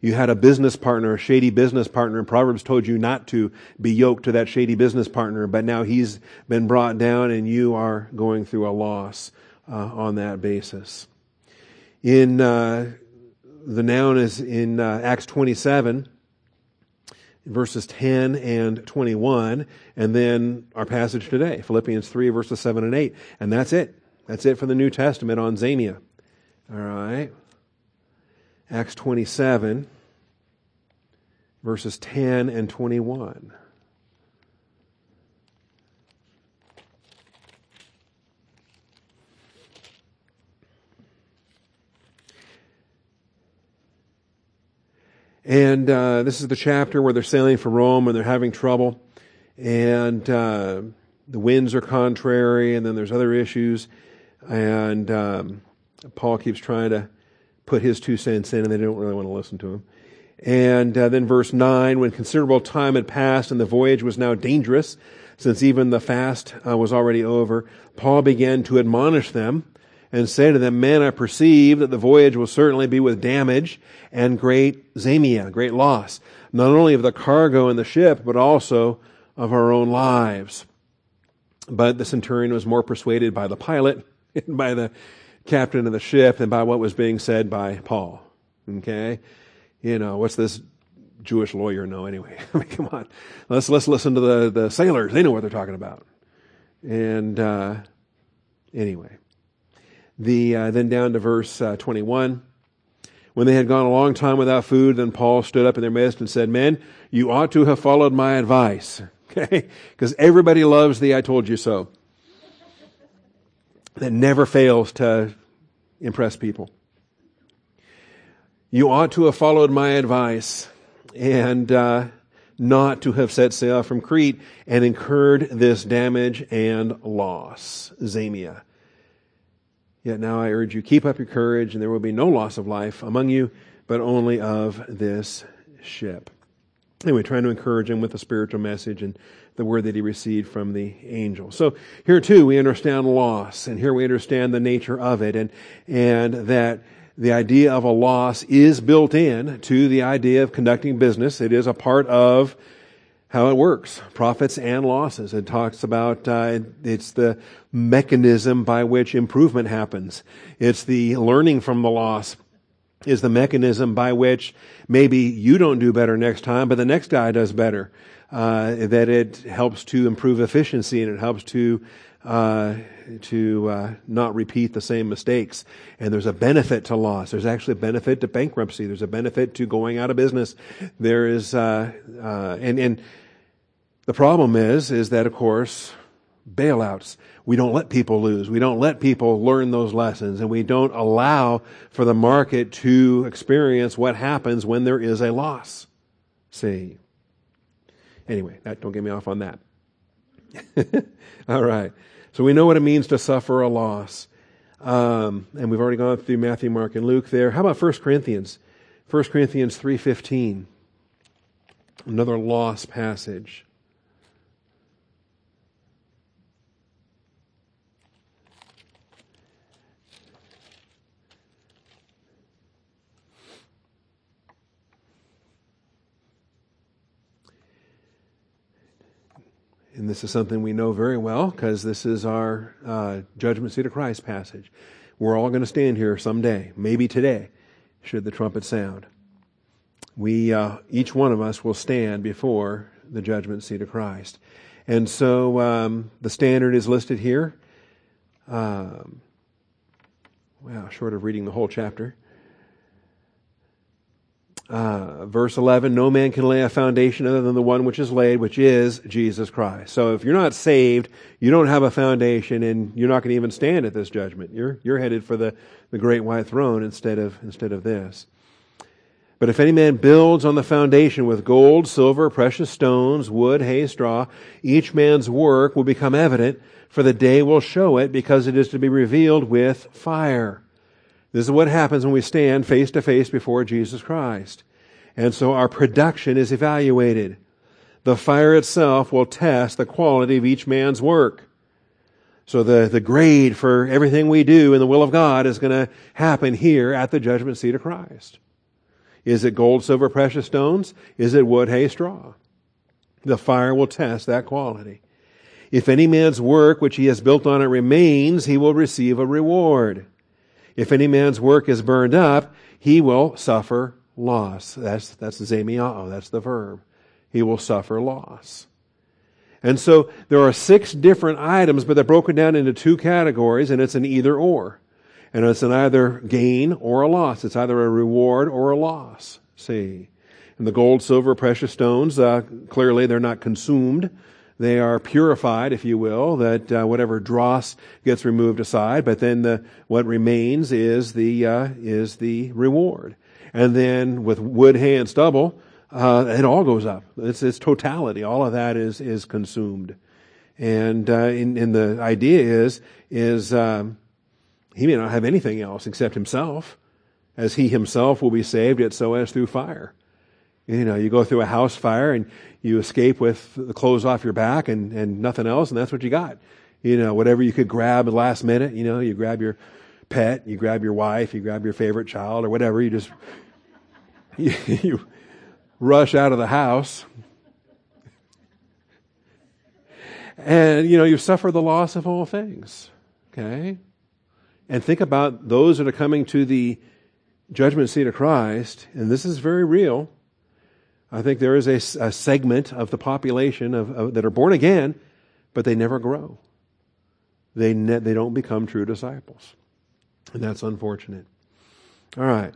You had a business partner, a shady business partner, and Proverbs told you not to be yoked to that shady business partner, but now he's been brought down and you are going through a loss uh, on that basis. In uh, the noun is in uh, Acts twenty-seven, verses ten and twenty-one, and then our passage today, Philippians three, verses seven and eight, and that's it. That's it for the New Testament on zēmia. All right. Acts twenty-seven, verses ten and twenty-one. And uh, this is the chapter where they're sailing for Rome and they're having trouble. And uh, the winds are contrary, and then there's other issues. And um, Paul keeps trying to put his two cents in, and they don't really want to listen to him. And uh, then verse nine, when considerable time had passed and the voyage was now dangerous, since even the fast uh, was already over, Paul began to admonish them and say to them, "Men, I perceive that the voyage will certainly be with damage and great zēmia, great loss, not only of the cargo and the ship, but also of our own lives." But the centurion was more persuaded by the pilot and by the captain of the ship and by what was being said by Paul. Okay? You know, what's this Jewish lawyer know anyway? I mean, come on. Let's let's listen to the, the sailors. They know what they're talking about. And uh, anyway. the uh, Then down to verse uh, twenty-one. When they had gone a long time without food, then Paul stood up in their midst and said, "Men, you ought to have followed my advice." Okay? Because everybody loves the "I told you so." That never fails to impress people. "You ought to have followed my advice and uh, not to have set sail from Crete and incurred this damage and loss," zēmia. "Yet now I urge you, keep up your courage, and there will be no loss of life among you, but only of this ship." Anyway, trying to encourage him with the spiritual message and the word that he received from the angel. So here too we understand loss, and here we understand the nature of it, and and that the idea of a loss is built in to the idea of conducting business. It is a part of how it works, profits and losses. It talks about uh, it's the mechanism by which improvement happens. It's the learning from the loss is the mechanism by which maybe you don't do better next time, but the next guy does better. Uh, that it helps to improve efficiency, and it helps to uh, to uh, not repeat the same mistakes. And there's a benefit to loss. There's actually a benefit to bankruptcy. There's a benefit to going out of business. There is, uh, uh, and and the problem is, is that of course, bailouts. We don't let people lose. We don't let people learn those lessons, and we don't allow for the market to experience what happens when there is a loss. See? Anyway, that, don't get me off on that. All right. So we know what it means to suffer a loss. Um, and we've already gone through Matthew, Mark, and Luke there. How about First Corinthians? First Corinthians three fifteen. Another loss passage. And this is something we know very well because this is our uh, judgment seat of Christ passage. We're all going to stand here someday, maybe today, should the trumpet sound. We, uh, each one of us will stand before the judgment seat of Christ. And so um, the standard is listed here. Um, wow, short of reading the whole chapter. Uh, verse eleven, "No man can lay a foundation other than the one which is laid, which is Jesus Christ." So if you're not saved, you don't have a foundation, and you're not going to even stand at this judgment. You're, you're headed for the, the great white throne instead of, instead of this. "But if any man builds on the foundation with gold, silver, precious stones, wood, hay, straw, each man's work will become evident, for the day will show it, because it is to be revealed with fire." This is what happens when we stand face to face before Jesus Christ. And so our production is evaluated. The fire itself will test the quality of each man's work. So the, the grade for everything we do in the will of God is going to happen here at the judgment seat of Christ. Is it gold, silver, precious stones? Is it wood, hay, straw? The fire will test that quality. If any man's work which he has built on it remains, he will receive a reward. If any man's work is burned up, he will suffer loss. That's, that's zēmioō, that's the verb. He will suffer loss. And so there are six different items, but they're broken down into two categories, and it's an either or. And it's an either gain or a loss. It's either a reward or a loss. See? And the gold, silver, precious stones, uh, clearly they're not consumed. They are purified, if you will, that uh, whatever dross gets removed aside, but then the, what remains is the, uh, is the reward. And then with wood, hay, and stubble, uh, it all goes up. It's, it's totality. All of that is, is consumed. And, uh, in, in the idea is, is, um, he may not have anything else except himself, as he himself will be saved, yet so as through fire. You know, you go through a house fire and you escape with the clothes off your back and, and nothing else, and that's what you got. You know, whatever you could grab at the last minute, you know, you grab your pet, you grab your wife, you grab your favorite child or whatever, you just, you, you rush out of the house. And, you know, you suffer the loss of all things, okay? And think about those that are coming to the judgment seat of Christ, and this is very real. I think there is a, a segment of the population of, of, that are born again, but they never grow. They ne- they don't become true disciples. And that's unfortunate. All right.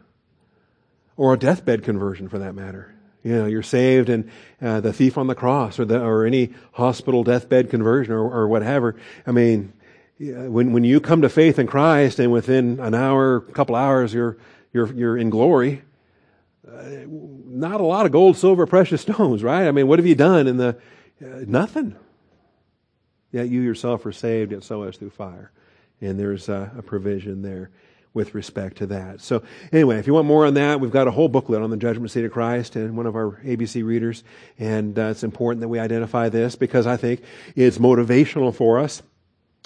Or a deathbed conversion, for that matter. You know, you're saved and uh, the thief on the cross or, the, or any hospital deathbed conversion or, or whatever. I mean, when when you come to faith in Christ and within an hour, couple hours, you're you're you're in glory. Uh, not a lot of gold, silver, precious stones, right? I mean, what have you done in the... Uh, nothing. Yet you yourself are saved, yet so as through fire. And there's uh, a provision there with respect to that. So anyway, if you want more on that, we've got a whole booklet on the judgment seat of Christ and one of our A B C readers. And uh, it's important that we identify this because I think it's motivational for us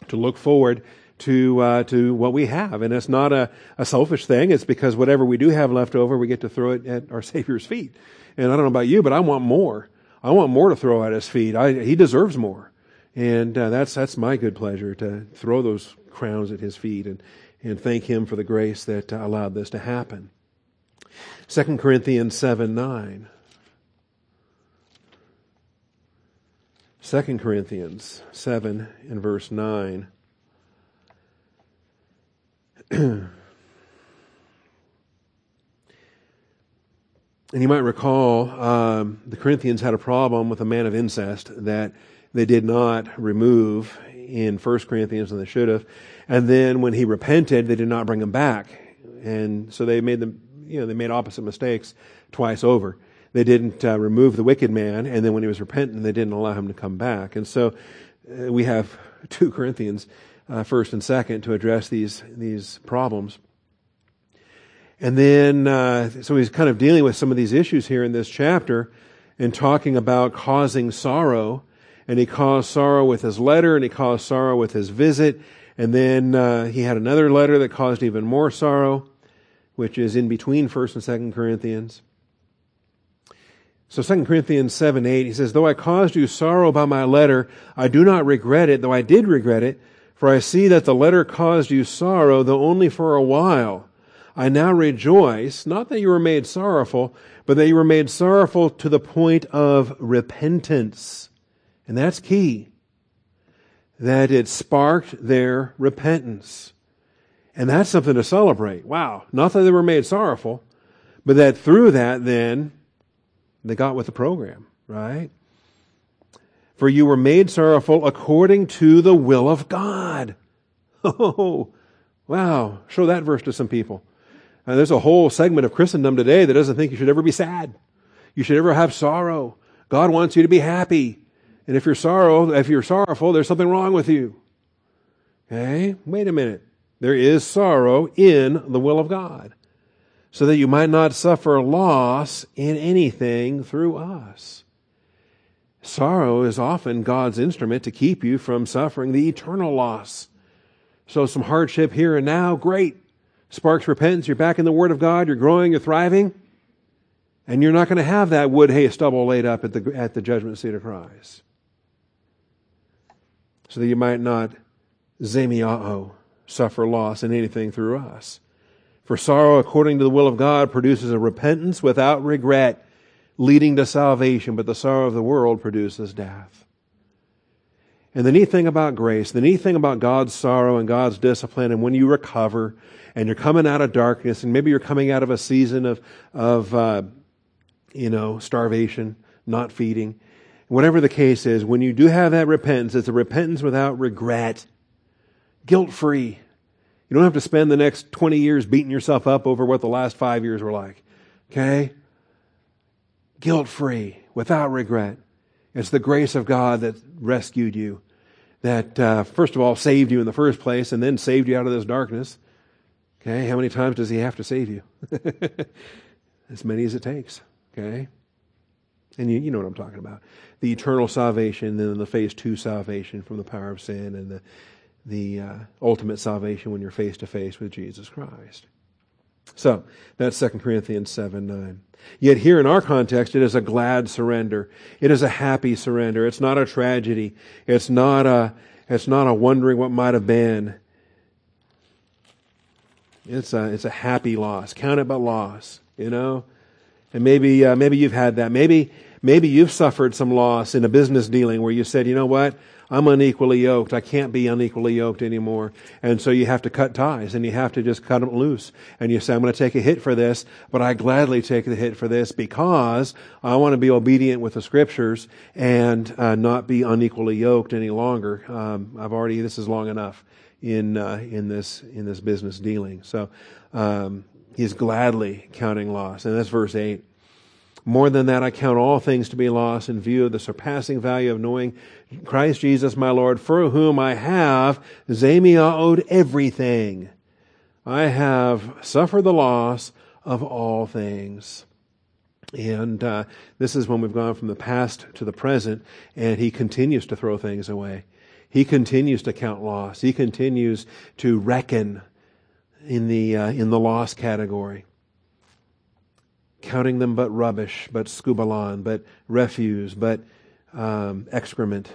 to look forward to uh, to what we have. And it's not a, a selfish thing. It's because whatever we do have left over, we get to throw it at our Savior's feet. And I don't know about you, but I want more. I want more to throw at His feet. I, he deserves more. And uh, that's that's my good pleasure, to throw those crowns at His feet and, and thank Him for the grace that uh, allowed this to happen. Second Corinthians seven nine. Second Corinthians seven and verse nine. And you might recall um, the Corinthians had a problem with a man of incest that they did not remove in First Corinthians, and they should have. And then when he repented, they did not bring him back. And so they made them, you know, they made opposite mistakes twice over. They didn't uh, remove the wicked man, and then when he was repentant, they didn't allow him to come back. And so uh, we have two Corinthians. Uh, first and second to address these these problems. And then, uh, so he's kind of dealing with some of these issues here in this chapter and talking about causing sorrow. And he caused sorrow with his letter, and he caused sorrow with his visit. And then uh, he had another letter that caused even more sorrow, which is in between First and Second Corinthians. So Second Corinthians seven eight, he says, "Though I caused you sorrow by my letter, I do not regret it, though I did regret it, for I see that the letter caused you sorrow, though only for a while. I now rejoice, not that you were made sorrowful, but that you were made sorrowful to the point of repentance." And that's key, that it sparked their repentance. And that's something to celebrate. Wow, not that they were made sorrowful, but that through that then they got with the program, right? "For you were made sorrowful according to the will of God." Oh, wow. Show that verse to some people. Uh, there's a whole segment of Christendom today that doesn't think you should ever be sad. You should ever have sorrow. God wants you to be happy. And if you're sorrow, if you're sorrowful, there's something wrong with you. Okay? Wait a minute. There is sorrow in the will of God. so that you might not suffer loss in anything through us. Sorrow is often God's instrument to keep you from suffering the eternal loss. So some hardship here and now, great. Sparks repentance, you're back in the Word of God, you're growing, you're thriving, and you're not going to have that wood, hay, stubble laid up at the at the judgment seat of Christ. So that you might not, zēmioō, suffer loss in anything through us. For sorrow, according to the will of God, produces a repentance without regret, leading to salvation, but the sorrow of the world produces death. And the neat thing about grace, the neat thing about God's sorrow and God's discipline, and when you recover and you're coming out of darkness, and maybe you're coming out of a season of, of uh, you know, starvation, not feeding, whatever the case is, when you do have that repentance, it's a repentance without regret, guilt-free. You don't have to spend the next twenty years beating yourself up over what the last five years were like, okay? Guilt-free, without regret. It's the grace of God that rescued you, that uh, first of all saved you in the first place and then saved you out of this darkness. Okay, how many times does he have to save you? As many as it takes, okay? And you, you know what I'm talking about. The eternal salvation, then the phase two salvation from the power of sin, and the, the uh, ultimate salvation when you're face-to-face with Jesus Christ. So, that's Second Corinthians seven nine. Yet here in our context, it is a glad surrender. It is a happy surrender. It's not a tragedy. It's not a, it's not a wondering what might have been. It's a, it's a happy loss. Count it but loss, you know? And maybe, uh, maybe you've had that. Maybe, maybe you've suffered some loss in a business dealing where you said, you know what? I'm unequally yoked. I can't be unequally yoked anymore. And so you have to cut ties, and you have to just cut them loose. And you say, I'm going to take a hit for this, but I gladly take the hit for this because I want to be obedient with the Scriptures and uh, not be unequally yoked any longer. Um, I've already, this is long enough in uh, in this in this business dealing. So um, he's gladly counting loss. And that's verse eight. More than that, I count all things to be lost in view of the surpassing value of knowing Christ Jesus my Lord, for whom I have zēmioō'd everything. I have suffered the loss of all things. And uh, this is when we've gone from the past to the present, and he continues to throw things away. He continues to count loss. He continues to reckon in the uh, in the loss category. Counting them but rubbish, but scubalon, but refuse, but um, excrement,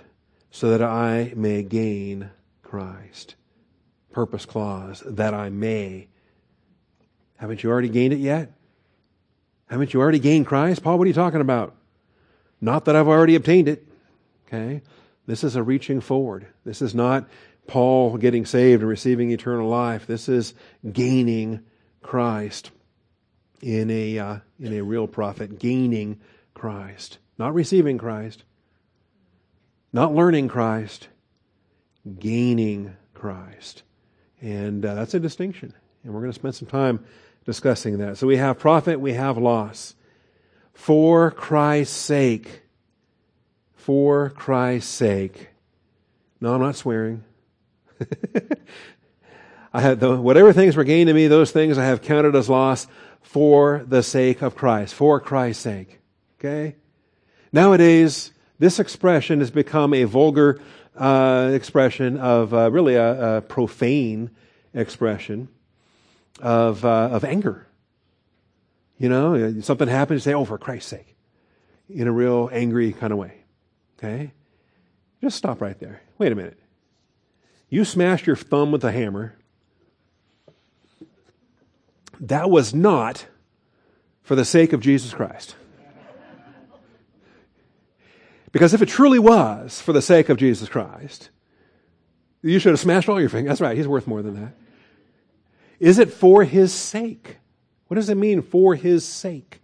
so that I may gain Christ. Purpose clause, that I may. Haven't you already gained it yet? Haven't you already gained Christ? Paul, what are you talking about? Not that I've already obtained it. Okay? This is a reaching forward. This is not Paul getting saved and receiving eternal life. This is gaining Christ. In a uh, in a real prophet, gaining Christ, not receiving Christ, not learning Christ, gaining Christ, and uh, that's a distinction. And we're going to spend some time discussing that. So we have profit, we have loss, for Christ's sake. For Christ's sake. No, I'm not swearing. I have the, whatever things were gained to me, those things I have counted as loss. For the sake of Christ. For Christ's sake. Okay? Nowadays, this expression has become a vulgar uh, expression of uh, really a, a profane expression of uh, of anger. You know, something happens, you say, oh, for Christ's sake. In a real angry kind of way. Okay? Just stop right there. Wait a minute. You smashed your thumb with a hammer. That was not for the sake of Jesus Christ. Because if it truly was for the sake of Jesus Christ, you should have smashed all your fingers. That's right, he's worth more than that. Is it for his sake? What does it mean, for his sake?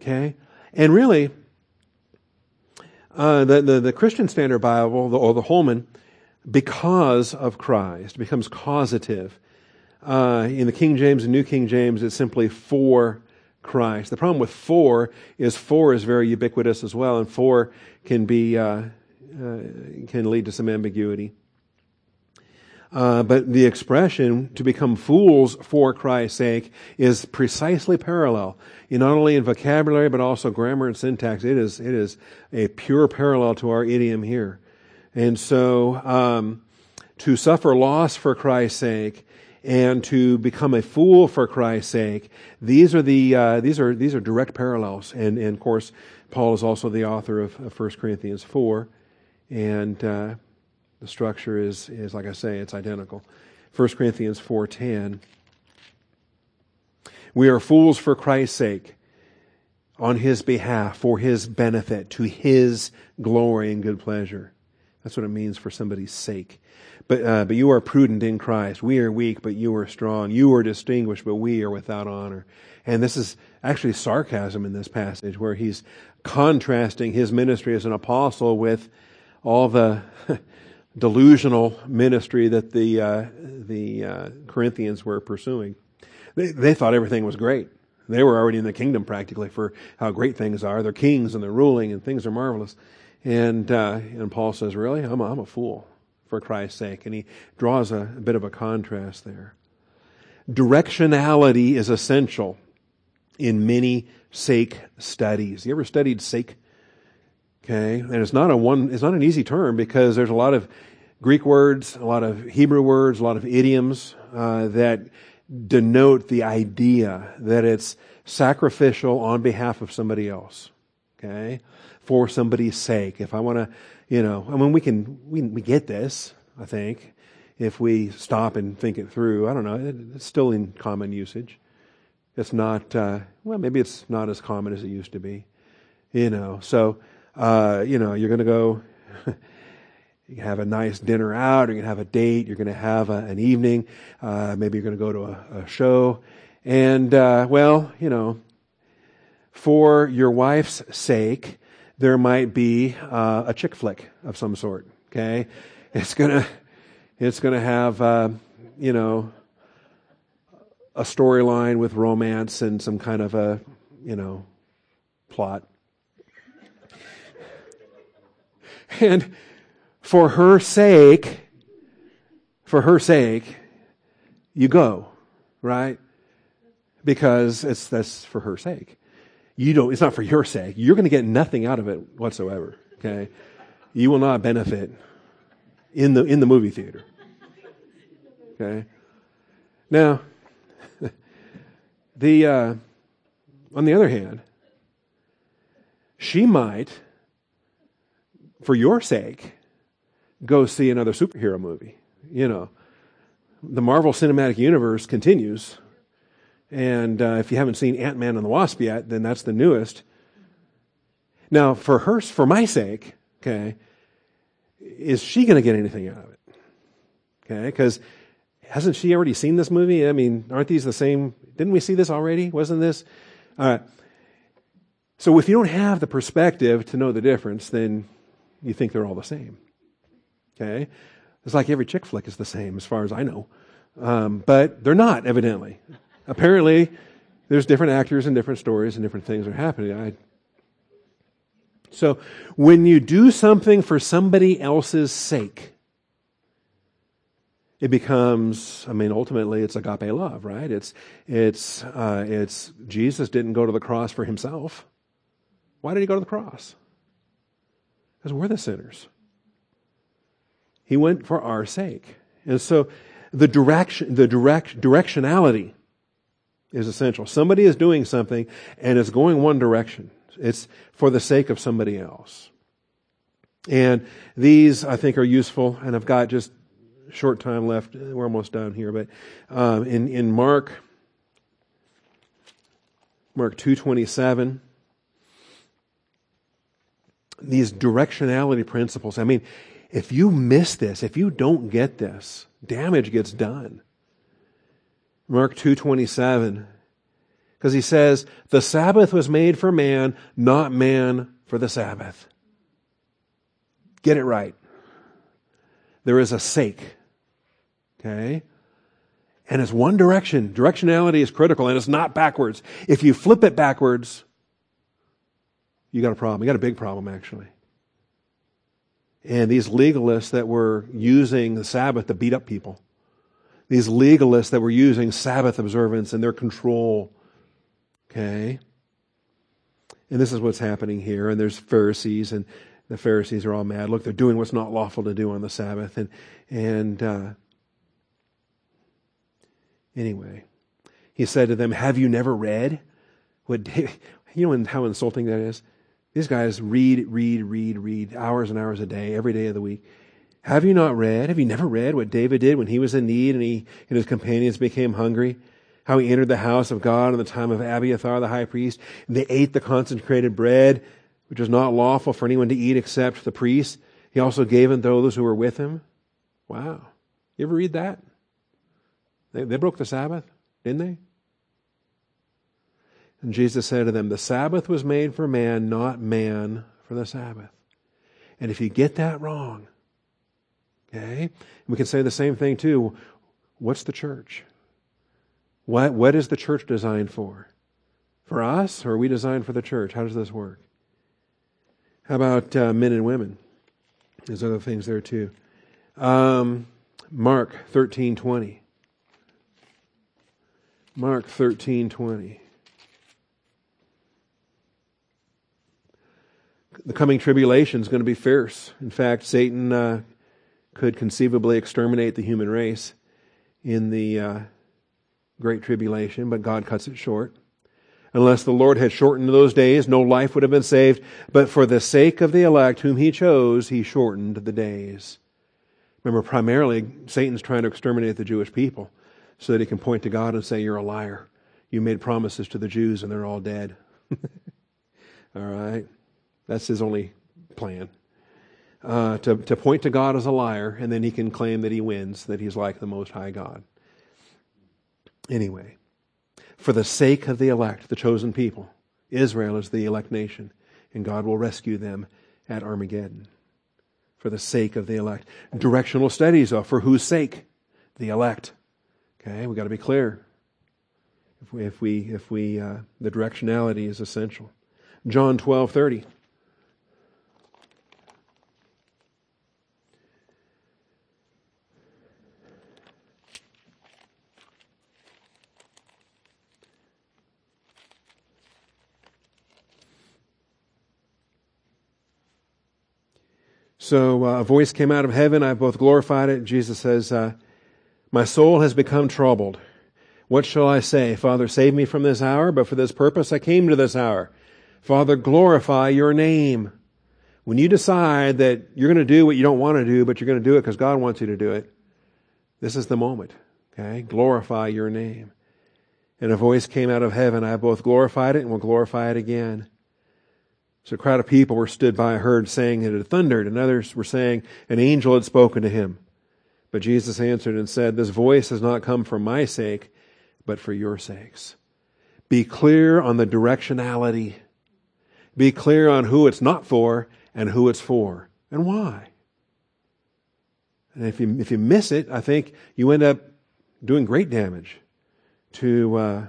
Okay? And really, uh, the, the, the Christian Standard Bible, the, or the Holman, because of Christ, becomes causative. Uh, in the King James and New King James, it's simply for Christ. The problem with for is for is very ubiquitous as well, and for can be uh, uh, can lead to some ambiguity. Uh, but the expression, to become fools for Christ's sake, is precisely parallel, in not only in vocabulary, but also grammar and syntax. It is it is a pure parallel to our idiom here. And so um, to suffer loss for Christ's sake and to become a fool for Christ's sake, these are the uh, these are these are direct parallels. And, and of course, Paul is also the author of, of First Corinthians four. And uh, the structure is, is, like I say, it's identical. First Corinthians four ten. We are fools for Christ's sake, on His behalf, for His benefit, to His glory and good pleasure. That's what it means, for somebody's sake. But uh, but you are prudent in Christ. We are weak, but you are strong. You are distinguished, but we are without honor. And this is actually sarcasm in this passage, where he's contrasting his ministry as an apostle with all the delusional ministry that the uh, the uh, Corinthians were pursuing. They, they thought everything was great. They were already in the kingdom practically for how great things are. They're kings and they're ruling and things are marvelous. And uh, and Paul says, really? I'm a, I'm a fool for Christ's sake. And he draws a, a bit of a contrast there. Directionality is essential in many sake studies. You ever studied sake? Okay, and it's not a one. It's not an easy term, because there's a lot of Greek words, a lot of Hebrew words, a lot of idioms uh, that denote the idea that it's sacrificial on behalf of somebody else. Okay, for somebody's sake. If I want to, you know, I mean, we can we we get this. I think if we stop and think it through. I don't know. It, it's still in common usage. It's not. Uh, well, maybe it's not as common as it used to be. You know, so. Uh, you know, you're going to go you have a nice dinner out, or you're going to have a date, you're going to have a, an evening, uh, maybe you're going to go to a, a show. And, uh, well, you know, for your wife's sake, there might be uh, a chick flick of some sort, okay? It's going to it's gonna have, uh, you know, a storyline with romance and some kind of a, you know, plot. And for her sake, for her sake, you go, right? Because it's that's for her sake. You don't. It's not for your sake. You're going to get nothing out of it whatsoever. Okay, you will not benefit in the in the movie theater. Okay. Now, the uh, on the other hand, she might, for your sake, go see another superhero movie. You know, the Marvel Cinematic Universe continues. And uh, if you haven't seen Ant-Man and the Wasp yet, then that's the newest. Now, for her, for my sake, okay, is she going to get anything out of it? Okay, because hasn't she already seen this movie? I mean, aren't these the same? Didn't we see this already? Wasn't this? All right. So if you don't have the perspective to know the difference, then you think they're all the same, okay? It's like every chick flick is the same, as far as I know. Um, but they're not, evidently. Apparently, there's different actors and different stories and different things are happening. I... So when you do something for somebody else's sake, it becomes, I mean, ultimately, it's agape love, right? It's, it's, uh, it's Jesus didn't go to the cross for himself. Why did he go to the cross? Because we're the sinners. He went for our sake. And so the direction, the direct directionality is essential. Somebody is doing something and it's going one direction. It's for the sake of somebody else. And these, I think, are useful. And I've got just short time left. We're almost done here. But um, in, in Mark, Mark two twenty-seven, these directionality principles. I mean, if you miss this, if you don't get this, damage gets done. Mark two twenty-seven, because he says, the Sabbath was made for man, not man for the Sabbath. Get it right. There is a sake. Okay? And it's one direction. Directionality is critical, and it's not backwards. If you flip it backwards, you got a problem. You got a big problem, actually. and these legalists that were using the Sabbath to beat up people, these legalists that were using Sabbath observance and their control, okay? And this is what's happening here, and there's Pharisees, and the Pharisees are all mad. Look, they're doing what's not lawful to do on the Sabbath, and and uh, anyway, he said to them, "Have you never read what David?" You know how insulting that is? These guys read, read, read, read, hours and hours a day, every day of the week. Have you not read? Have you never read what David did when he was in need and he and his companions became hungry? How he entered the house of God in the time of Abiathar the high priest, and they ate the consecrated bread, which was not lawful for anyone to eat except the priests. He also gave unto those who were with him. Wow. You ever read that? They, they broke the Sabbath, didn't they? And Jesus said to them, the Sabbath was made for man, not man for the Sabbath. And if you get that wrong, okay, and we can say the same thing too. What's the church? What, what is the church designed for? For us, or are we designed for the church? How does this work? How about uh, men and women? There's other things there too. Um, Mark thirteen twenty. Mark thirteen twenty. The coming tribulation is going to be fierce. In fact, Satan uh, could conceivably exterminate the human race in the uh, Great Tribulation, but God cuts it short. Unless the Lord had shortened those days, no life would have been saved. But for the sake of the elect whom He chose, He shortened the days. Remember, primarily, Satan's trying to exterminate the Jewish people so that he can point to God and say, you're a liar. You made promises to the Jews and they're all dead. All right? That's his only plan. Uh, to, to point to God as a liar, and then he can claim that he wins, that he's like the Most High God. Anyway, for the sake of the elect, the chosen people, Israel is the elect nation, and God will rescue them at Armageddon. For the sake of the elect. Directional studies are for whose sake? The elect. Okay, we've got to be clear. If we, if we, if we uh, the directionality is essential. John twelve thirty. So uh, a voice came out of heaven. I both glorified it. Jesus says, uh, my soul has become troubled. What shall I say? Father, save me from this hour, but for this purpose I came to this hour. Father, glorify your name. When you decide that you're going to do what you don't want to do, but you're going to do it because God wants you to do it, this is the moment. Okay? Glorify your name. And a voice came out of heaven. I both glorified it and will glorify it again. So a crowd of people were stood by a herd saying it had thundered, and others were saying an angel had spoken to him. But Jesus answered and said, this voice has not come for my sake, but for your sakes. Be clear on the directionality. Be clear on who it's not for and who it's for and why. And if you, if you miss it, I think you end up doing great damage to uh,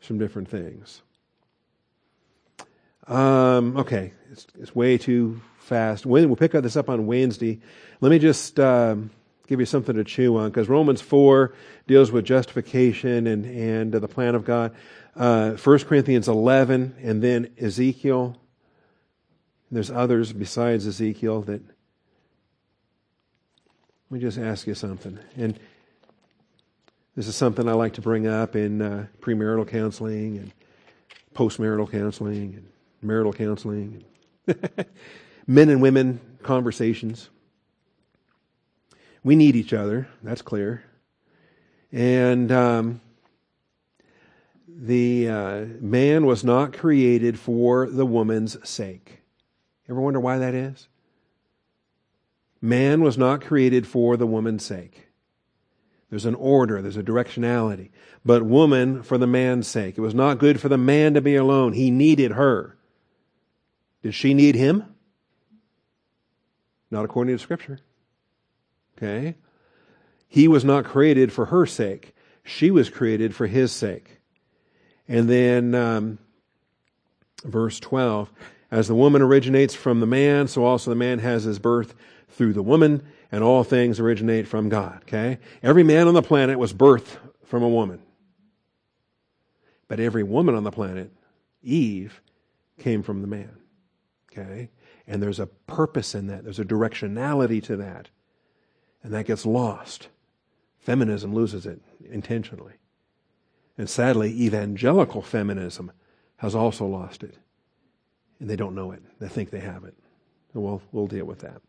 some different things. Um, okay, it's, it's way too fast. We'll pick up this up on Wednesday. Let me just um, give you something to chew on, because Romans four deals with justification and, and uh, the plan of God. Uh, First Corinthians eleven, and then Ezekiel. There's others besides Ezekiel that... Let me just ask you something. And this is something I like to bring up in uh, premarital counseling and postmarital counseling and marital counseling, men and women conversations. We need each other, that's clear. And um, the uh, man was not created for the woman's sake. Ever wonder why that is? Man was not created for the woman's sake. There's an order, there's a directionality. But woman for the man's sake. It was not good for the man to be alone. He needed her. Does she need him? Not according to Scripture. Okay? He was not created for her sake. She was created for his sake. And then um, verse twelve, as the woman originates from the man, so also the man has his birth through the woman, and all things originate from God. Okay? Every man on the planet was birthed from a woman. But every woman on the planet, Eve, came from the man. Okay? And there's a purpose in that. There's a directionality to that. And that gets lost. Feminism loses it intentionally. And sadly, evangelical feminism has also lost it. And they don't know it. They think they have it. And we'll, we'll deal with that.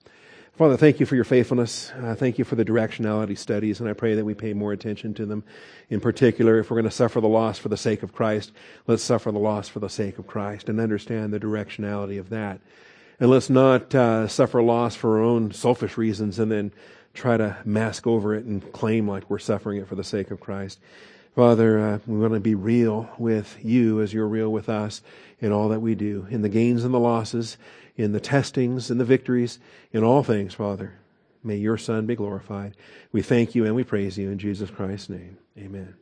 Father, thank you for your faithfulness. Uh, thank you for the directionality studies, and I pray that we pay more attention to them. In particular, if we're going to suffer the loss for the sake of Christ, let's suffer the loss for the sake of Christ and understand the directionality of that. And let's not uh, suffer loss for our own selfish reasons and then try to mask over it and claim like we're suffering it for the sake of Christ. Father, uh, we want to be real with you as you're real with us in all that we do, in the gains and the losses, in the testings and the victories, in all things, Father. May your Son be glorified. We thank you and we praise you in Jesus Christ's name. Amen.